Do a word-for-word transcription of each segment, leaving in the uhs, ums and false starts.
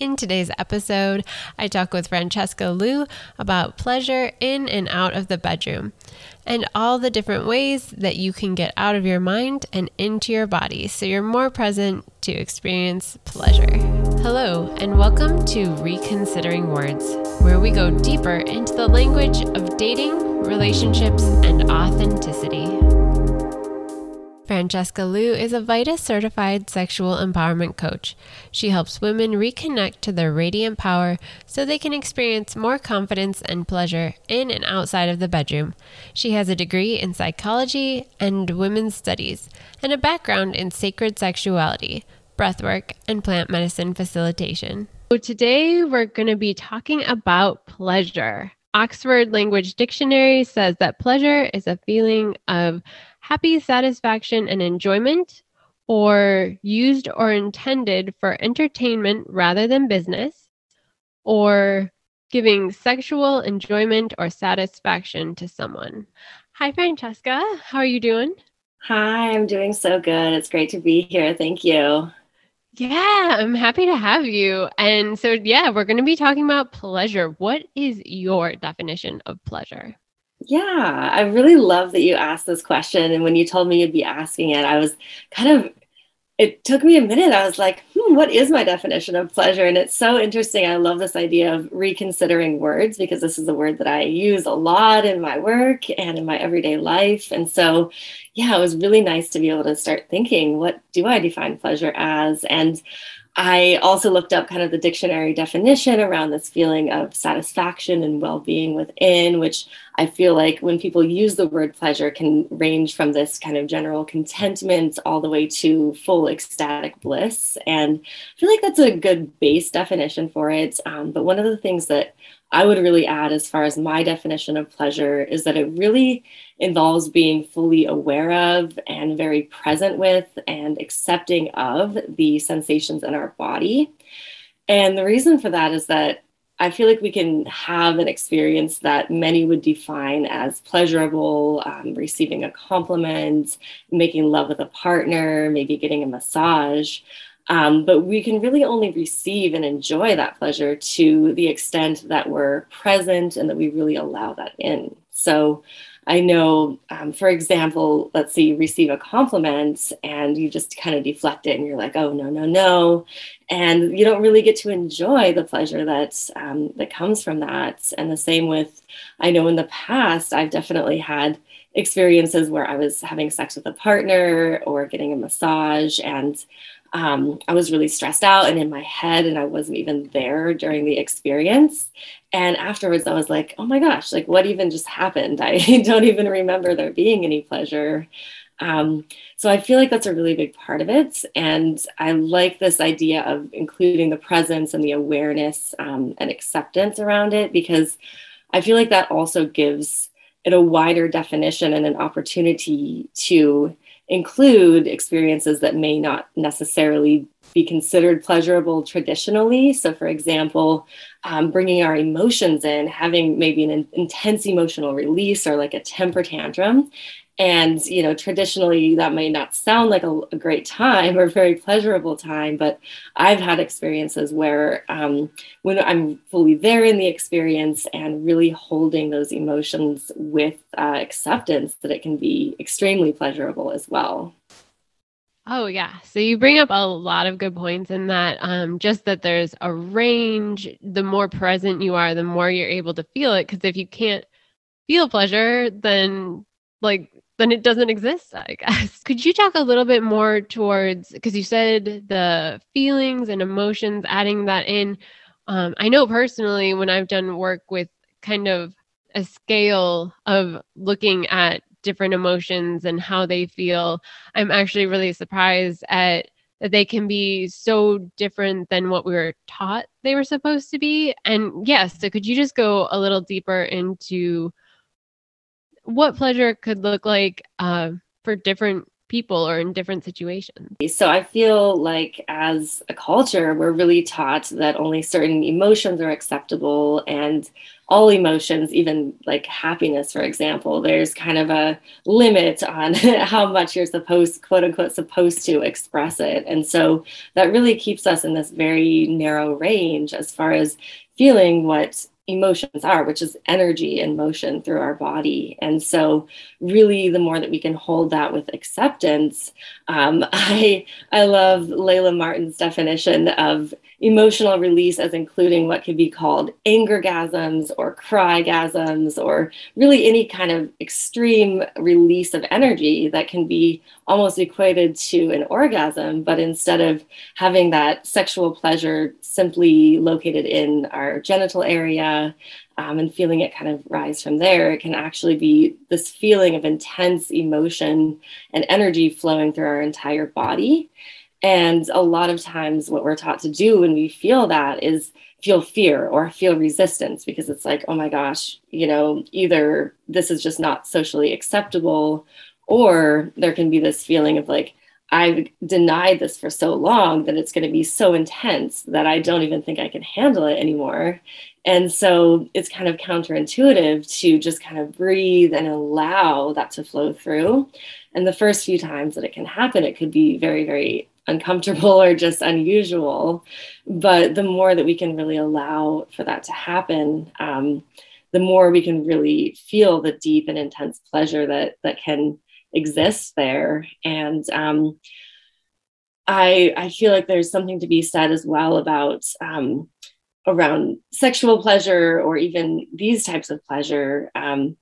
In today's episode, I talk with Francesca Loux about pleasure in and out of the bedroom and all the different ways that you can get out of your mind and into your body so you're more present to experience pleasure. Hello, and welcome to Reconsidering Words, where we go deeper into the language of dating, relationships, and authenticity. Francesca Loux is a VITA certified sexual empowerment coach. She helps women reconnect to their radiant power so they can experience more confidence and pleasure in and outside of the bedroom. She has a degree in psychology and women's studies and a background in sacred sexuality, breathwork, and plant medicine facilitation. So today we're going to be talking about pleasure. Oxford Language Dictionary says that pleasure is a feeling of happy satisfaction and enjoyment, or used or intended for entertainment rather than business, or giving sexual enjoyment or satisfaction to someone. Hi, Francesca. How are you doing? Hi, I'm doing so good. It's great to be here. Thank you. Yeah, I'm happy to have you. And so, yeah, we're going to be talking about pleasure. What is your definition of pleasure? Yeah, I really love that you asked this question. And when you told me you'd be asking it, I was kind of, it took me a minute. I was like, hmm, what is my definition of pleasure? And it's so interesting. I love this idea of reconsidering words, because this is a word that I use a lot in my work and in my everyday life. And so, yeah, it was really nice to be able to start thinking, what do I define pleasure as? And I also looked up kind of the dictionary definition around this feeling of satisfaction and well-being within, which I feel like when people use the word pleasure can range from this kind of general contentment all the way to full ecstatic bliss. And I feel like that's a good base definition for it. Um, but one of the things that I would really add as far as my definition of pleasure is that it really involves being fully aware of and very present with and accepting of the sensations in our body. And the reason for that is that I feel like we can have an experience that many would define as pleasurable, um, receiving a compliment, making love with a partner, maybe getting a massage. Um, but we can really only receive and enjoy that pleasure to the extent that we're present and that we really allow that in. So I know, um, for example, let's say you receive a compliment and you just kind of deflect it and you're like, oh, no, no, no. And you don't really get to enjoy the pleasure that, um, that comes from that. And the same with, I know in the past, I've definitely had experiences where I was having sex with a partner or getting a massage and Um, I was really stressed out and in my head, and I wasn't even there during the experience. And afterwards, I was like, oh my gosh, like what even just happened? I don't even remember there being any pleasure. Um, so I feel like that's a really big part of it. And I like this idea of including the presence and the awareness um, and acceptance around it, because I feel like that also gives it a wider definition and an opportunity to include experiences that may not necessarily be considered pleasurable traditionally. So for example, um, bringing our emotions in, having maybe an in- intense emotional release or like a temper tantrum. And, you know, traditionally that may not sound like a, a great time or very pleasurable time, but I've had experiences where um, when I'm fully there in the experience and really holding those emotions with uh, acceptance, that it can be extremely pleasurable as well. Oh, yeah. So you bring up a lot of good points in that, um, just that there's a range. The more present you are, the more you're able to feel it. Because if you can't feel pleasure, then like, then it doesn't exist, I guess. Could you talk a little bit more towards, because you said the feelings and emotions, adding that in. Um, I know personally when I've done work with kind of a scale of looking at different emotions and how they feel, I'm actually really surprised at that they can be so different than what we were taught they were supposed to be. And yes, so could you just go a little deeper into what pleasure could look like uh, for different people or in different situations. So I feel like as a culture, we're really taught that only certain emotions are acceptable, and all emotions, even like happiness, for example, there's kind of a limit on how much you're supposed, quote unquote, supposed to express it. And so that really keeps us in this very narrow range as far as feeling what emotions are, which is energy and motion through our body. And so really, the more that we can hold that with acceptance, um, I I love Layla Martin's definition of emotional release as including what could be called angergasms or crygasms, or really any kind of extreme release of energy that can be almost equated to an orgasm, but instead of having that sexual pleasure simply located in our genital area, um, and feeling it kind of rise from there, it can actually be this feeling of intense emotion and energy flowing through our entire body. And a lot of times what we're taught to do when we feel that is feel fear or feel resistance, because it's like, oh my gosh, you know, either this is just not socially acceptable, or there can be this feeling of like, I've denied this for so long that it's going to be so intense that I don't even think I can handle it anymore. And so it's kind of counterintuitive to just kind of breathe and allow that to flow through. And the first few times that it can happen, it could be very, very uncomfortable or just unusual. But the more that we can really allow for that to happen, um, the more we can really feel the deep and intense pleasure that that can exist there. And um, I, I feel like there's something to be said as well about um, around sexual pleasure, or even these types of pleasure. Um,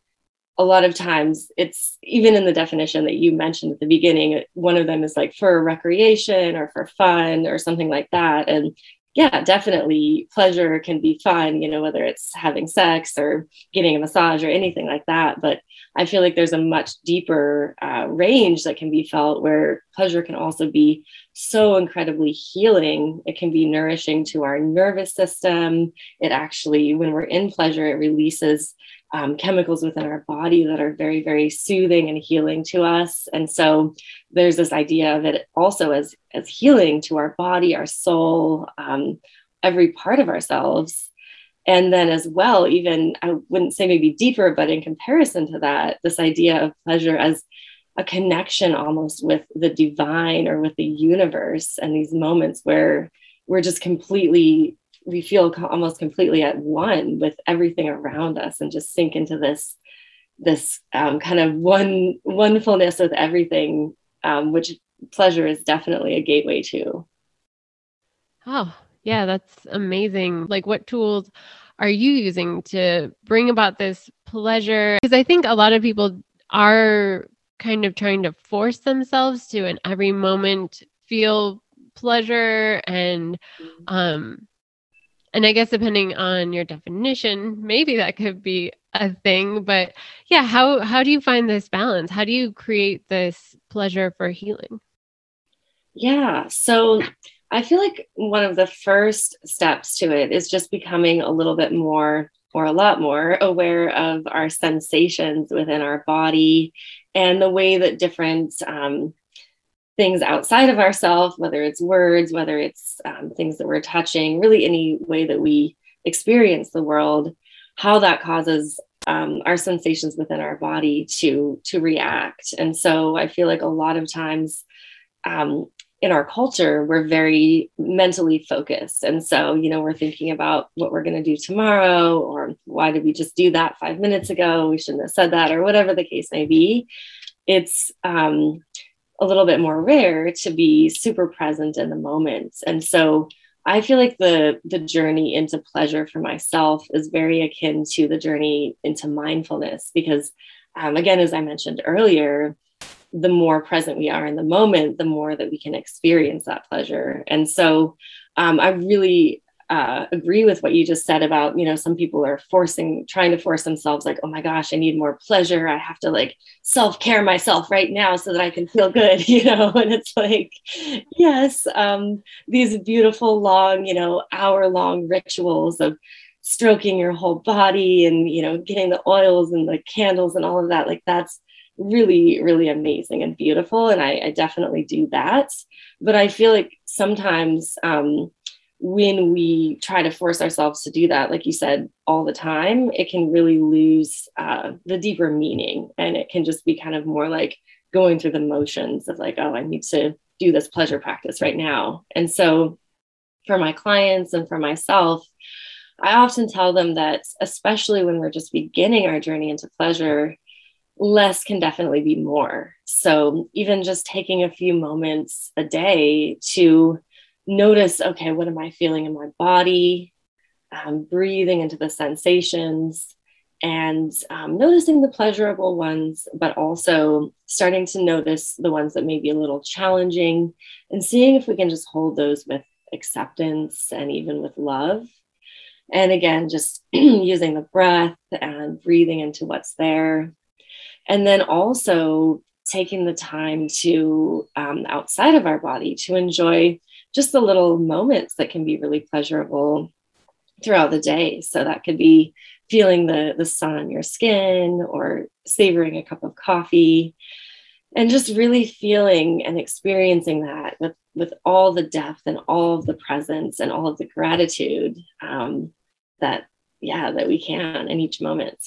a lot of times it's even in the definition that you mentioned at the beginning, one of them is like for recreation or for fun or something like that. And yeah, definitely pleasure can be fun, you know, whether it's having sex or getting a massage or anything like that. But I feel like there's a much deeper uh, range that can be felt, where pleasure can also be so incredibly healing. It can be nourishing to our nervous system. It actually, when we're in pleasure, it releases um, chemicals within our body that are very, very soothing and healing to us. And so there's this idea of it also as, as healing to our body, our soul, um, every part of ourselves. And then as well, even, I wouldn't say maybe deeper, but in comparison to that, this idea of pleasure as a connection almost with the divine or with the universe, and these moments where we're just completely, we feel almost completely at one with everything around us, and just sink into this, this um, kind of one onefulness with everything, um, which pleasure is definitely a gateway to. Oh, yeah, that's amazing. Like, what tools are you using to bring about this pleasure? Because I think a lot of people are kind of trying to force themselves to, in every moment, feel pleasure. And um, and I guess depending on your definition, maybe that could be a thing. But yeah, how how do you find this balance? How do you create this pleasure for healing? Yeah, so I feel like one of the first steps to it is just becoming a little bit more, or a lot more, aware of our sensations within our body, and the way that different um, things outside of ourselves, whether it's words, whether it's um, things that we're touching, really any way that we experience the world, how that causes um, our sensations within our body to, to react. And so I feel like a lot of times, um, in our culture, we're very mentally focused. And so, you know, we're thinking about what we're going to do tomorrow, or why did we just do that five minutes ago? We shouldn't have said that, or whatever the case may be. It's um, a little bit more rare to be super present in the moment. And so I feel like the, the journey into pleasure for myself is very akin to the journey into mindfulness, because um, again, as I mentioned earlier, the more present we are in the moment, the more that we can experience that pleasure. And so um, I really uh, agree with what you just said about, you know, some people are forcing, trying to force themselves, like, oh my gosh, I need more pleasure. I have to like self-care myself right now so that I can feel good, you know? And it's like, yes, um, these beautiful long, you know, hour long rituals of stroking your whole body and, you know, getting the oils and the candles and all of that, like that's really, really amazing and beautiful. And I, I definitely do that. But I feel like sometimes um, when we try to force ourselves to do that, like you said, all the time, it can really lose uh, the deeper meaning. And it can just be kind of more like going through the motions of like, oh, I need to do this pleasure practice right now. And so for my clients and for myself, I often tell them that, especially when we're just beginning our journey into pleasure, less can definitely be more. So even just taking a few moments a day to notice, okay, what am I feeling in my body? Um, breathing into the sensations and um, noticing the pleasurable ones, but also starting to notice the ones that may be a little challenging and seeing if we can just hold those with acceptance and even with love. And again, just using the breath and breathing into what's there. And then also taking the time to, um, outside of our body, to enjoy just the little moments that can be really pleasurable throughout the day. So that could be feeling the, the sun on your skin or savoring a cup of coffee and just really feeling and experiencing that with, with all the depth and all of the presence and all of the gratitude um, that, yeah, that we can in each moment.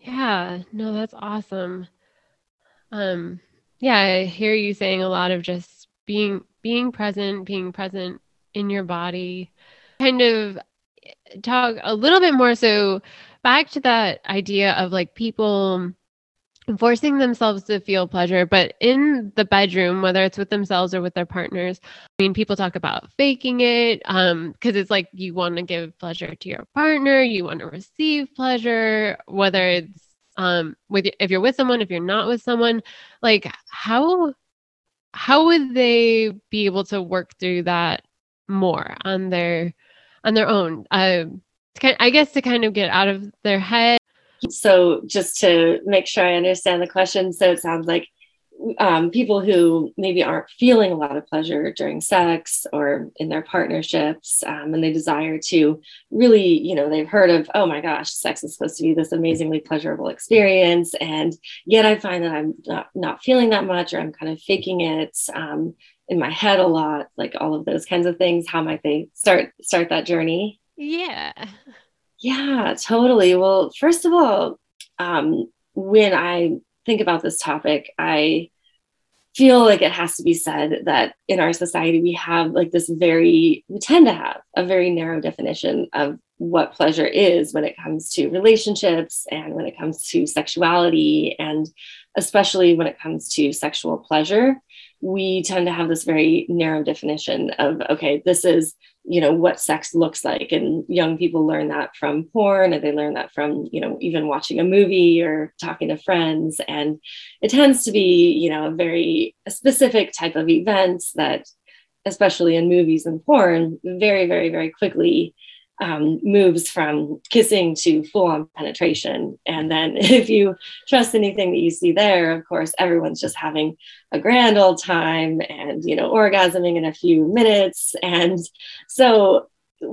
Yeah, no, that's awesome. Um, yeah, I hear you saying a lot of just being, being present, being present in your body. Kind of talk a little bit more. So back to that idea of like people forcing themselves to feel pleasure, but in the bedroom, whether it's with themselves or with their partners, I mean, people talk about faking it. Um, cause it's like, you want to give pleasure to your partner. You want to receive pleasure, whether it's, um, with, if you're with someone, if you're not with someone, like how, how would they be able to work through that more on their, on their own? Uh, kind, I guess to kind of get out of their head. So just to make sure I understand the question. So it sounds like um, people who maybe aren't feeling a lot of pleasure during sex or in their partnerships um, and they desire to really, you know, they've heard of, oh my gosh, sex is supposed to be this amazingly pleasurable experience. And yet I find that I'm not, not feeling that much, or I'm kind of faking it um, in my head a lot, like all of those kinds of things. How might they start, start that journey? Yeah. Yeah, totally. Well, first of all, um, when I think about this topic, I feel like it has to be said that in our society, we have like this very, we tend to have a very narrow definition of what pleasure is when it comes to relationships and when it comes to sexuality, and especially when it comes to sexual pleasure. We tend to have this very narrow definition of, okay, this is, you know, what sex looks like. And young people learn that from porn, and they learn that from, you know, even watching a movie or talking to friends. And it tends to be, you know, a very specific type of events that, especially in movies and porn, very, very, very quickly um, moves from kissing to full-on penetration. And then if you trust anything that you see there, of course, everyone's just having a grand old time and, you know, orgasming in a few minutes. And so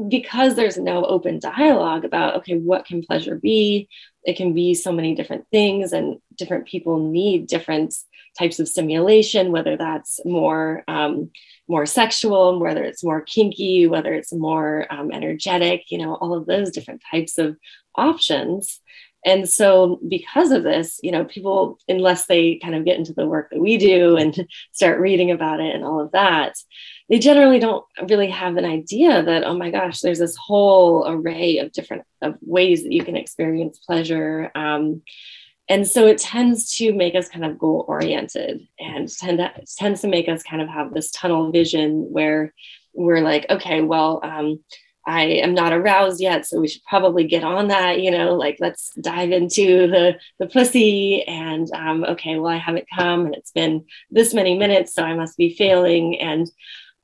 because there's no open dialogue about, okay, what can pleasure be? It can be so many different things, and different people need different types of stimulation, whether that's more, um, more sexual, whether it's more kinky, whether it's more um, energetic, you know, all of those different types of options. And so because of this, you know, people, unless they kind of get into the work that we do and start reading about it and all of that, they generally don't really have an idea that, oh my gosh, there's this whole array of different of ways that you can experience pleasure. Um, and so it tends to make us kind of goal oriented and tend to, tends to make us kind of have this tunnel vision where we're like, okay, well, um, I am not aroused yet, so we should probably get on that, you know, like let's dive into the, the pussy and, um, okay, well, I haven't come and it's been this many minutes, so I must be failing. And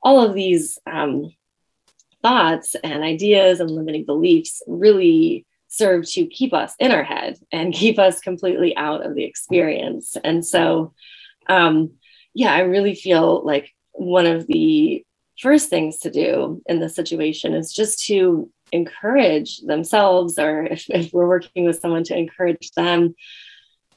all of these um, thoughts and ideas and limiting beliefs really serve to keep us in our head and keep us completely out of the experience. And so, um, yeah, I really feel like one of the first things to do in this situation is just to encourage themselves, or if, if we're working with someone, to encourage them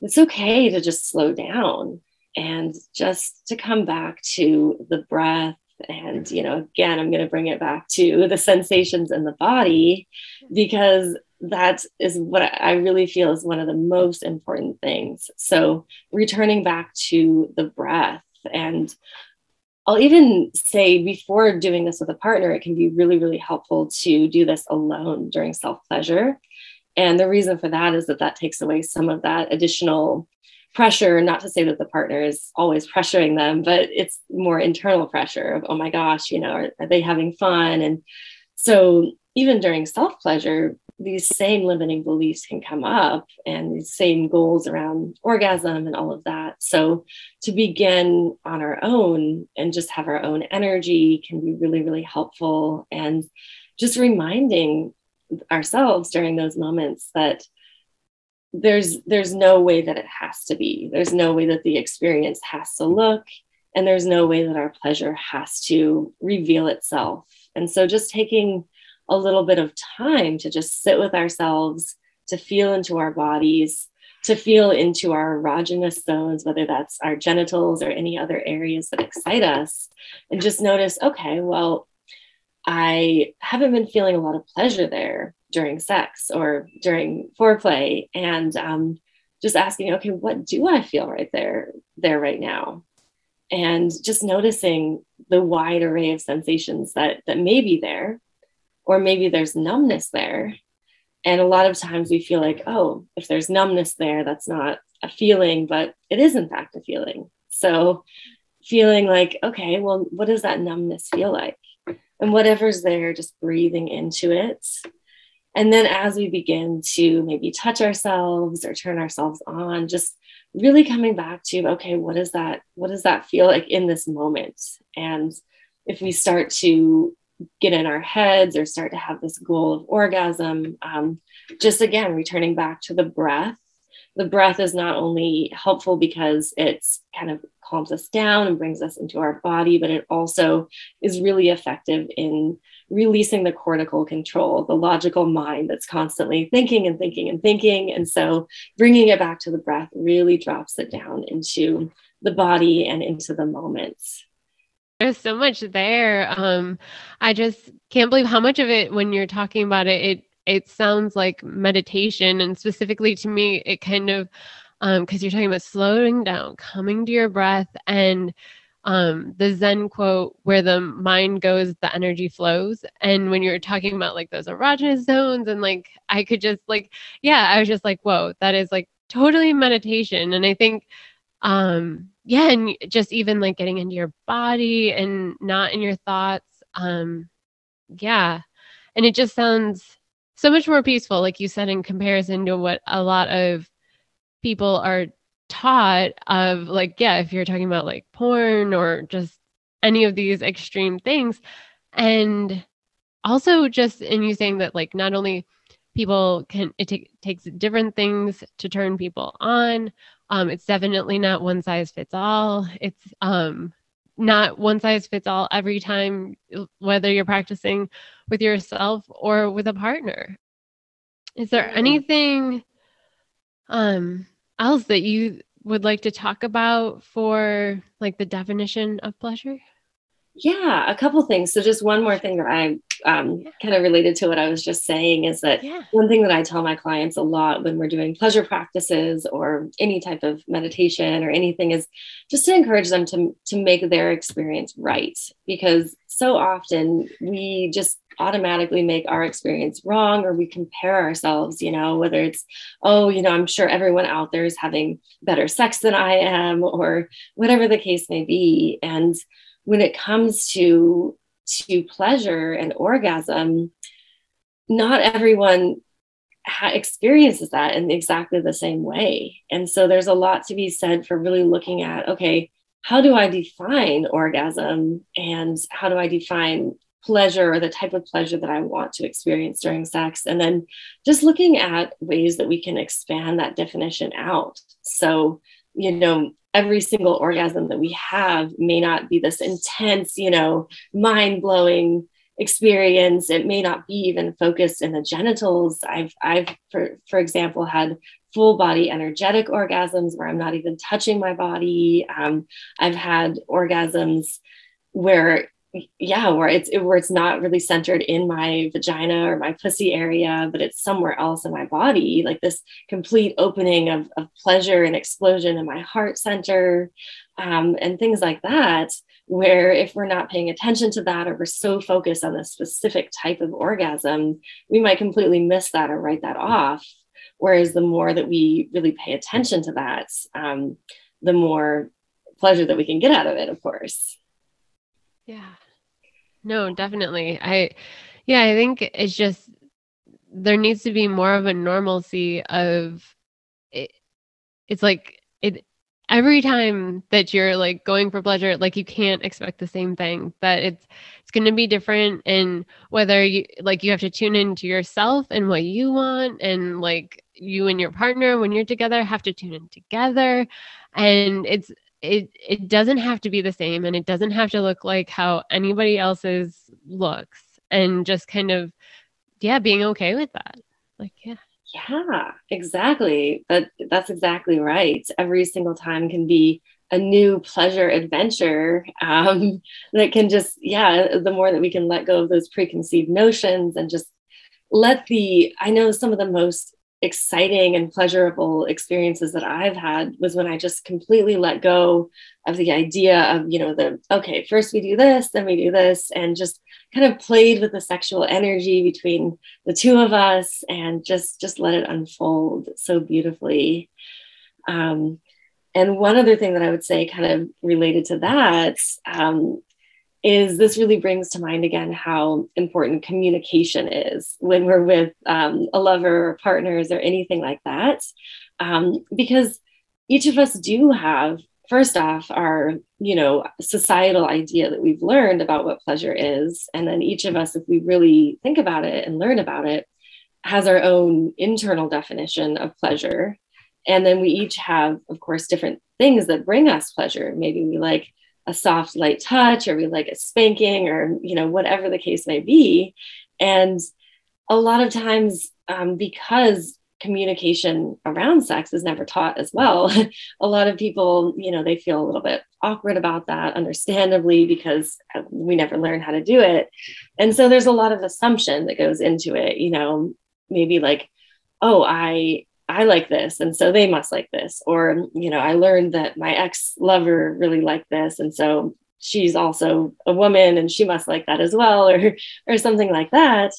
it's okay to just slow down and just to come back to the breath. And, you know, again, I'm going to bring it back to the sensations in the body, because that is what I really feel is one of the most important things. So returning back to the breath. And I'll even say, before doing this with a partner, it can be really, really helpful to do this alone during self-pleasure. And the reason for that is that that takes away some of that additional pressure, not to say that the partner is always pressuring them, but it's more internal pressure of, oh my gosh, you know, are, are they having fun? And so even during self-pleasure, these same limiting beliefs can come up and these same goals around orgasm and all of that. So to begin on our own and just have our own energy can be really, really helpful. And just reminding ourselves during those moments that there's there's no way that it has to be. There's no way that the experience has to look, and there's no way that our pleasure has to reveal itself. And so just taking a little bit of time to just sit with ourselves, to feel into our bodies, to feel into our erogenous zones, whether that's our genitals or any other areas that excite us, and just notice, okay, well, I haven't been feeling a lot of pleasure there during sex or during foreplay, and um, just asking, okay, what do I feel right there, there right now? And just noticing the wide array of sensations that, that may be there, or maybe there's numbness there. And a lot of times we feel like, oh, if there's numbness there, that's not a feeling, but it is in fact a feeling. So feeling like, okay, well, what does that numbness feel like? And whatever's there, just breathing into it. And then as we begin to maybe touch ourselves or turn ourselves on, just really coming back to, okay, what is that? What does that feel like in this moment? And if we start to get in our heads or start to have this goal of orgasm, um, just again, returning back to the breath. The breath is not only helpful because it's kind of calms us down and brings us into our body, but it also is really effective in releasing the cortical control, the logical mind that's constantly thinking and thinking and thinking. And so bringing it back to the breath really drops it down into the body and into the moment. There's so much there. Um, I just can't believe how much of it, when you're talking about it, it It sounds like meditation, and specifically to me, it kind of, um, because you're talking about slowing down, coming to your breath, and um, the Zen quote, where the mind goes, the energy flows. And when you were talking about like those erogenous zones, and like, I could just like, yeah, I was just like, whoa, that is like totally meditation. And I think, um, yeah, and just even like getting into your body and not in your thoughts. Um, yeah. And it just sounds so much more peaceful, like you said, in comparison to what a lot of people are taught of, like, yeah, if you're talking about like porn or just any of these extreme things. And also just in you saying that, like, not only people can, it t- takes different things to turn people on. Um, it's definitely not one size fits all. It's um, not one size fits all every time, whether you're practicing with yourself or with a partner. Is there anything um, else that you would like to talk about for like the definition of pleasure? Yeah, a couple things. So just one more thing that I um, yeah. kind of related to what I was just saying is that yeah. one thing that I tell my clients a lot when we're doing pleasure practices or any type of meditation or anything is just to encourage them to, to make their experience right. Because so often we just automatically make our experience wrong, or we compare ourselves, you know, whether it's, oh, you know, I'm sure everyone out there is having better sex than I am, or whatever the case may be. And when it comes to, to pleasure and orgasm, not everyone ha- experiences that in exactly the same way. And so there's a lot to be said for really looking at, okay, how do I define orgasm, and how do I define pleasure, or the type of pleasure that I want to experience during sex? And then just looking at ways that we can expand that definition out. So, you know, every single orgasm that we have may not be this intense, you know, mind-blowing experience. It may not be even focused in the genitals. I've, I've, for, for example, had full body energetic orgasms where I'm not even touching my body. Um, I've had orgasms where, yeah, where it's, where it's not really centered in my vagina or my pussy area, but it's somewhere else in my body, like this complete opening of, of pleasure and explosion in my heart center, um, and things like that, where if we're not paying attention to that, or we're so focused on a specific type of orgasm, we might completely miss that or write that off. Whereas the more that we really pay attention to that, um, the more pleasure that we can get out of it, of course. Yeah, no, definitely. I, yeah, I think it's just, there needs to be more of a normalcy of it. It's like it, every time that you're like going for pleasure, like you can't expect the same thing, that it's, it's going to be different. And whether you, like, you have to tune into yourself and what you want, and like you and your partner, when you're together, have to tune in together. And it's, It it doesn't have to be the same, and it doesn't have to look like how anybody else's looks, and just kind of, yeah, being okay with that. Like, yeah. Yeah, exactly. But that's exactly right. Every single time can be a new pleasure adventure, um, that can just, yeah, the more that we can let go of those preconceived notions and just let the, I know some of the most exciting and pleasurable experiences that I've had was when I just completely let go of the idea of, you know, the, okay, first we do this, then we do this, and just kind of played with the sexual energy between the two of us, and just, just let it unfold so beautifully. Um, and one other thing that I would say kind of related to that, um, is this really brings to mind again how important communication is when we're with um, a lover or partners or anything like that. Um, because each of us do have, first off, our, you know, societal idea that we've learned about what pleasure is. And then each of us, if we really think about it and learn about it, has our own internal definition of pleasure. And then we each have, of course, different things that bring us pleasure. Maybe we like a soft, light touch, or we like a spanking, or, you know, whatever the case may be. And a lot of times, um, because communication around sex is never taught as well, a lot of people, you know, they feel a little bit awkward about that, understandably, because we never learn how to do it. And so there's a lot of assumption that goes into it, you know, maybe like, oh, I I like this, and so they must like this. Or, you know, I learned that my ex-lover really liked this, and so she's also a woman and she must like that as well, or, or something like that.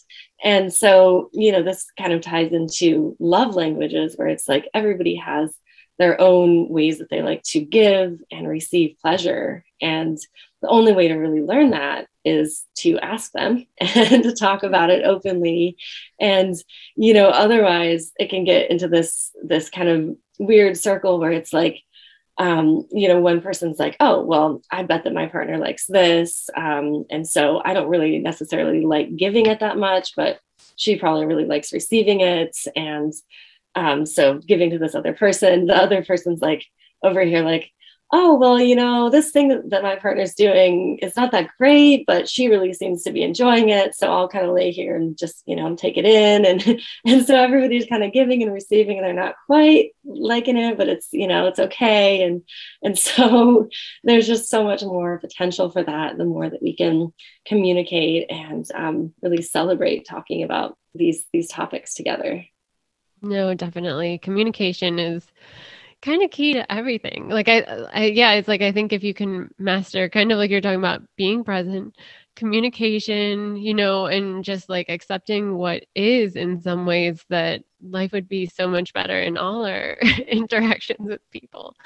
And so, you know, this kind of ties into love languages, where it's like everybody has their own ways that they like to give and receive pleasure. And the only way to really learn that is to ask them and to talk about it openly. And, you know, otherwise it can get into this, this kind of weird circle where it's like, um, you know, one person's like, oh, well, I bet that my partner likes this. Um, and so I don't really necessarily like giving it that much, but she probably really likes receiving it. And um, so giving to this other person, the other person's like over here, like, oh, well, you know, this thing that my partner's doing is not that great, but she really seems to be enjoying it. So I'll kind of lay here and just, you know, take it in. And, and so everybody's kind of giving and receiving, and they're not quite liking it, but it's, you know, it's okay. And, and so there's just so much more potential for that, the more that we can communicate and um, really celebrate talking about these, these topics together. No, definitely. Communication is kind of key to everything. Like I, I, yeah, it's like, I think if you can master kind of like you're talking about being present, communication, you know, and just like accepting what is, in some ways that life would be so much better in all our interactions with people.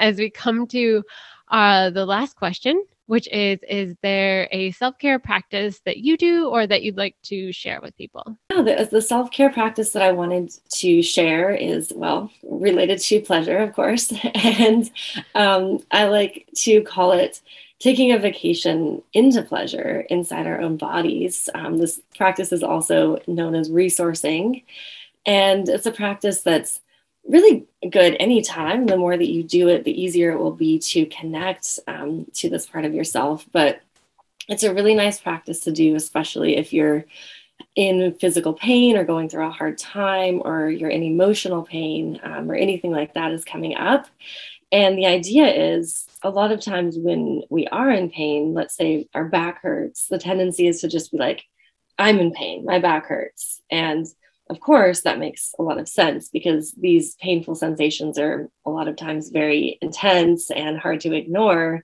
As we come to uh, the last question, which is, is there a self-care practice that you do or that you'd like to share with people? Yeah, the, the self-care practice that I wanted to share is, well, related to pleasure, of course. And um, I like to call it taking a vacation into pleasure inside our own bodies. Um, this practice is also known as resourcing. And it's a practice that's really good anytime. The more that you do it, the easier it will be to connect um, to this part of yourself. But it's a really nice practice to do, especially if you're in physical pain or going through a hard time, or you're in emotional pain, um, or anything like that is coming up. And the idea is, a lot of times when we are in pain, let's say our back hurts, the tendency is to just be like, I'm in pain, my back hurts. And of course, that makes a lot of sense, because these painful sensations are a lot of times very intense and hard to ignore.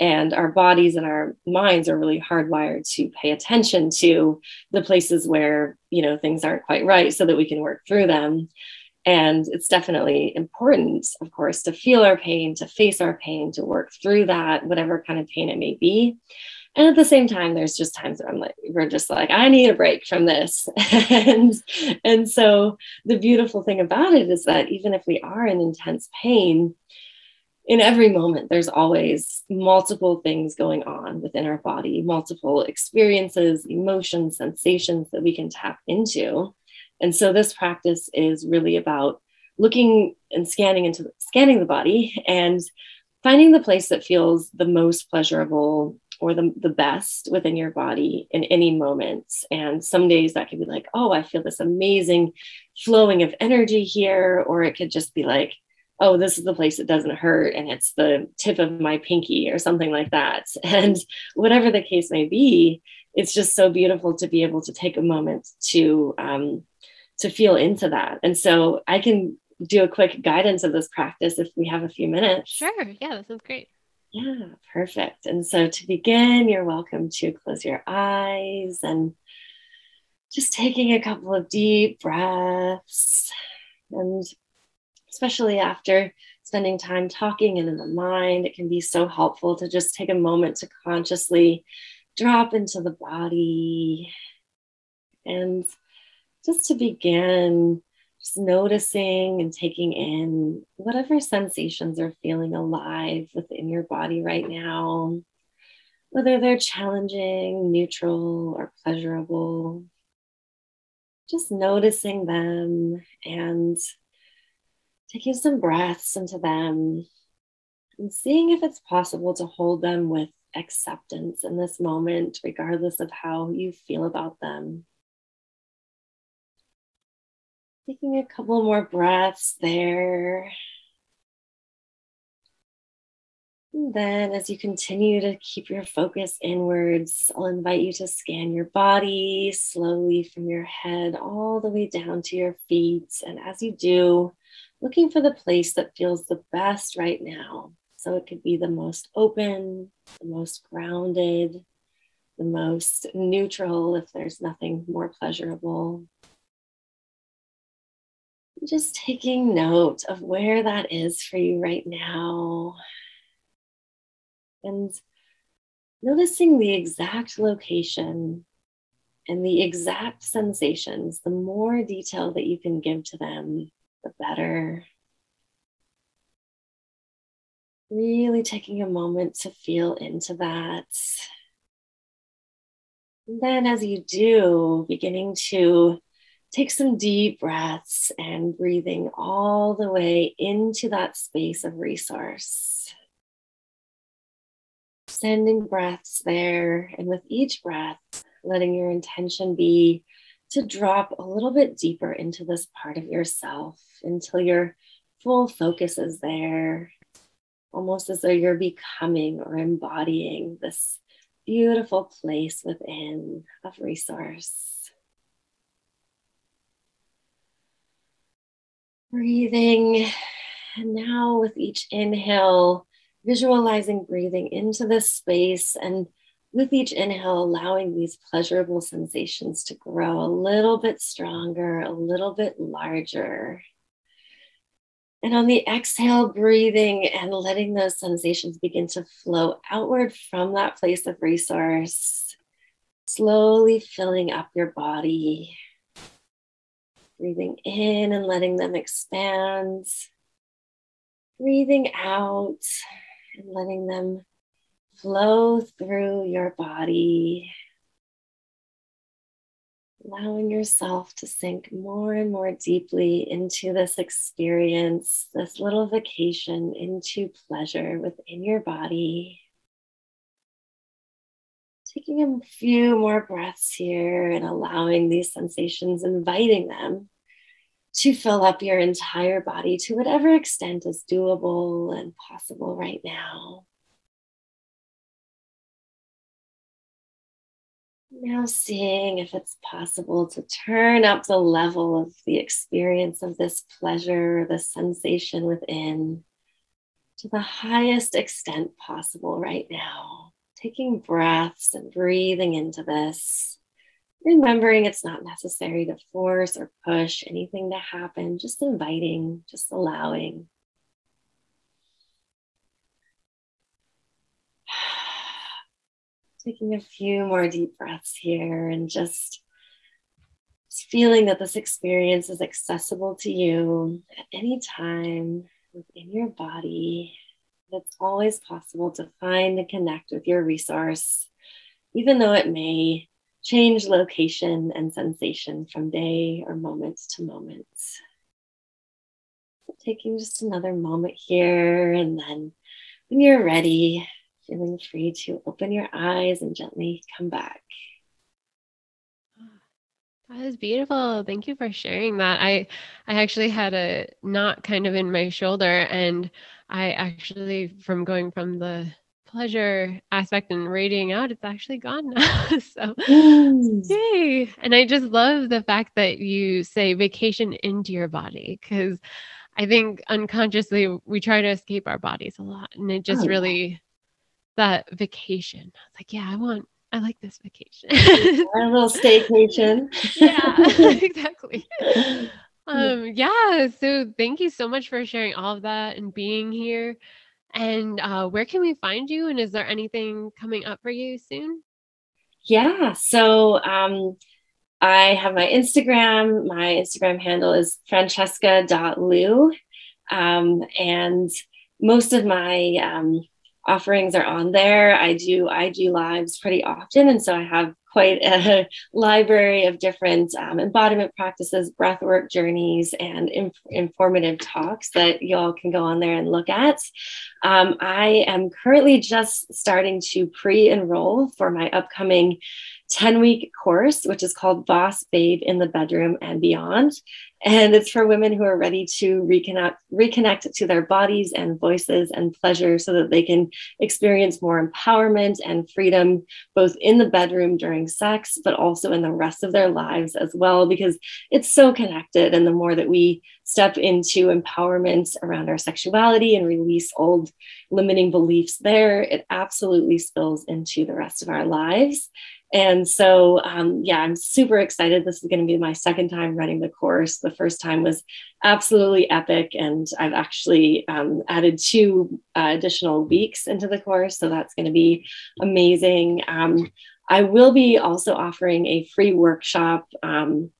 And our bodies and our minds are really hardwired to pay attention to the places where, you know, things aren't quite right, so that we can work through them. And it's definitely important, of course, to feel our pain, to face our pain, to work through that, whatever kind of pain it may be. And at the same time, there's just times where I'm like, we're just like, I need a break from this. and, and so the beautiful thing about it is that even if we are in intense pain, in every moment, there's always multiple things going on within our body, multiple experiences, emotions, sensations that we can tap into. And so this practice is really about looking and scanning into scanning the body and finding the place that feels the most pleasurable or the, the best within your body in any moment. And some days that could be like, oh, I feel this amazing flowing of energy here. Or it could just be like, oh, this is the place that doesn't hurt, and it's the tip of my pinky or something like that. And whatever the case may be, it's just so beautiful to be able to take a moment to, um, to feel into that. And so I can do a quick guidance of this practice if we have a few minutes. Sure. Yeah, that sounds great. Yeah, perfect. And so to begin, you're welcome to close your eyes and just taking a couple of deep breaths. And especially after spending time talking and in the mind, it can be so helpful to just take a moment to consciously drop into the body. And just to begin, just noticing and taking in whatever sensations are feeling alive within your body right now, whether they're challenging, neutral, or pleasurable. Just noticing them and taking some breaths into them and seeing if it's possible to hold them with acceptance in this moment, regardless of how you feel about them. Taking a couple more breaths there. And then as you continue to keep your focus inwards, I'll invite you to scan your body slowly from your head all the way down to your feet. And as you do, looking for the place that feels the best right now. So it could be the most open, the most grounded, the most neutral, if there's nothing more pleasurable. Just taking note of where that is for you right now. And noticing the exact location and the exact sensations, the more detail that you can give to them, the better. Really taking a moment to feel into that. And then as you do, beginning to take some deep breaths and breathing all the way into that space of resource. Sending breaths there, and with each breath, letting your intention be to drop a little bit deeper into this part of yourself until your full focus is there, almost as though you're becoming or embodying this beautiful place within of resource. Breathing, and now with each inhale, visualizing breathing into this space, and with each inhale, allowing these pleasurable sensations to grow a little bit stronger, a little bit larger. And on the exhale, breathing and letting those sensations begin to flow outward from that place of resource, slowly filling up your body. Breathing in and letting them expand. Breathing out and letting them flow through your body, allowing yourself to sink more and more deeply into this experience, this little vacation into pleasure within your body. taking a few more breaths here and allowing these sensations, inviting them to fill up your entire body to whatever extent is doable and possible right now. Now seeing if it's possible to turn up the level of the experience of this pleasure, the sensation within, to the highest extent possible right now. Taking breaths and breathing into this, remembering it's not necessary to force or push anything to happen, just inviting, just allowing. Taking a few more deep breaths here and just, just feeling that this experience is accessible to you at any time within your body. It's always possible to find and connect with your resource, even though it may change location and sensation from day or moment to moment. So taking just another moment here, and then when you're ready, feeling free to open your eyes and gently come back. That was beautiful. Thank you for sharing that. I, I actually had a knot kind of in my shoulder, and I actually, from going from the pleasure aspect and radiating out, it's actually gone now. So, mm. Yay. And I just love the fact that you say vacation into your body, because I think unconsciously we try to escape our bodies a lot, and it just oh, really... Yeah. That vacation. I was like, yeah, I want, I like this vacation. Or a little staycation. Yeah, exactly. Um, yeah. So thank you so much for sharing all of that and being here. And uh, where can we find you? And is there anything coming up for you soon? Yeah. So um, I have my Instagram. My Instagram handle is francesca dot loux. Um, and most of my, um, offerings are on there. I do I G lives pretty often. And so I have quite a library of different um, embodiment practices, breathwork journeys, and inf- informative talks that y'all can go on there and look at. Um, I am currently just starting to pre-enroll for my upcoming ten-week course, which is called Boss Babe in the Bedroom and Beyond. And it's for women who are ready to reconnect, reconnect to their bodies and voices and pleasure so that they can experience more empowerment and freedom, both in the bedroom during sex, but also in the rest of their lives as well, because it's so connected. And the more that we step into empowerment around our sexuality and release old limiting beliefs there, it absolutely spills into the rest of our lives. And so, um, yeah, I'm super excited. This is going to be my second time running the course. The first time was absolutely epic. And I've actually um, added two uh, additional weeks into the course. So that's going to be amazing. Um, I will be also offering a free workshop um,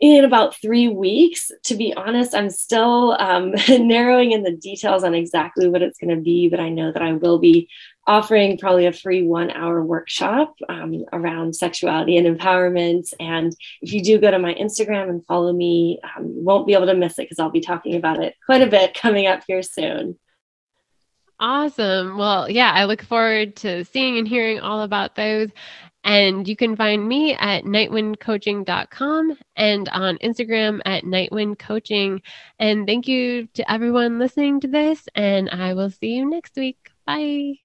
in about three weeks. To be honest, I'm still um, narrowing in the details on exactly what it's going to be, but I know that I will be offering probably a free one-hour workshop um, around sexuality and empowerment. And if you do go to my Instagram and follow me, um, you won't be able to miss it, because I'll be talking about it quite a bit coming up here soon. Awesome. Well, yeah, I look forward to seeing and hearing all about those. And you can find me at night wind coaching dot com and on Instagram at night wind coaching. And thank you to everyone listening to this, and I will see you next week. Bye.